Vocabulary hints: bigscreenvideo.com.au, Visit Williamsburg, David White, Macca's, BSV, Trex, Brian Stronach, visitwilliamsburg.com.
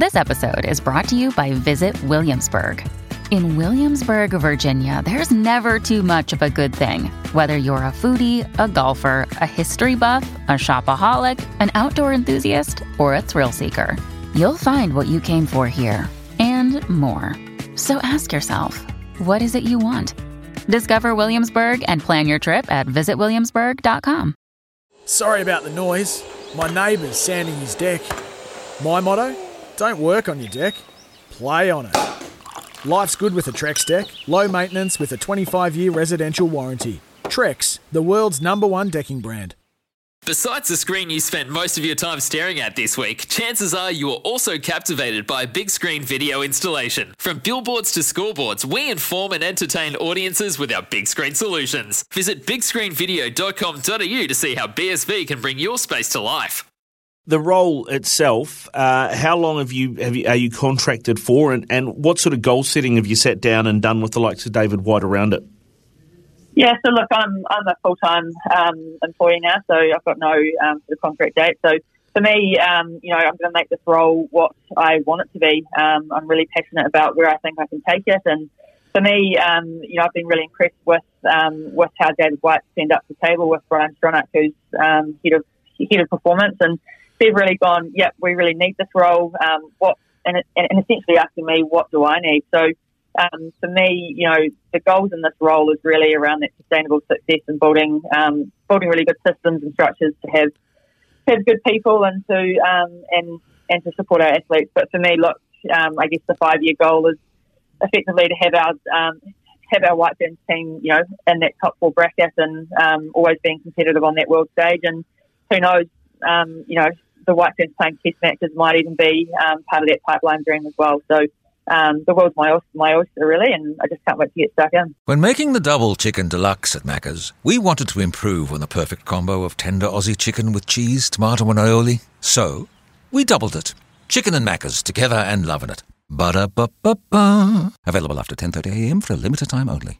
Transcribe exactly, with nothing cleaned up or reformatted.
This episode is brought to you by Visit Williamsburg. In Williamsburg, Virginia, there's never too much of a good thing. Whether you're a foodie, a golfer, a history buff, a shopaholic, an outdoor enthusiast, or a thrill seeker, you'll find what you came for here and more. So ask yourself, what is it you want? Discover Williamsburg and plan your trip at visit williamsburg dot com. Sorry about the noise. My neighbour's sanding his deck. My motto? Don't work on your deck, play on it. Life's good with a Trex deck. Low maintenance with a twenty-five year residential warranty. Trex, the world's number one decking brand. Besides the screen you spent most of your time staring at this week, chances are you were also captivated by big screen video installation. From billboards to scoreboards, we inform and entertain audiences with our big screen solutions. Visit big screen video dot com dot a u to see how B S V can bring your space to life. The role itself, uh, how long have you, have you are you contracted for, and, and what sort of goal setting have you sat down and done with the likes of David White around it? Yeah, so look, I'm I'm a full time um, employee now, so I've got no um, sort of contract date. So for me, um, you know, I'm going to make this role what I want it to be. Um, I'm really passionate about where I think I can take it, and for me, um, you know, I've been really impressed with um, with how David White turned up the table with Brian Stronach, who's um, head of head of performance, and they've really gone, yep, we really need this role. Um, what and, and essentially asking me, what do I need? So um, for me, you know, the goals in this role is really around that sustainable success and building um, building really good systems and structures to have have good people and to um, and and to support our athletes. But for me, look, um, I guess the five year goal is effectively to have our um, have our White Ferns team, you know, in that top four bracket and um, always being competitive on that world stage. And who knows, um, you know. The White Ferns playing test matches might even be um, part of that pipeline dream as well. So um, the world's my oyster, my oyster, really, and I just can't wait to get stuck in. When making the double chicken deluxe at Macca's, we wanted to improve on the perfect combo of tender Aussie chicken with cheese, tomato and aioli. So we doubled it. Chicken and Macca's, together and loving it. Ba-da-ba-ba-ba. Available after ten thirty a m for a limited time only.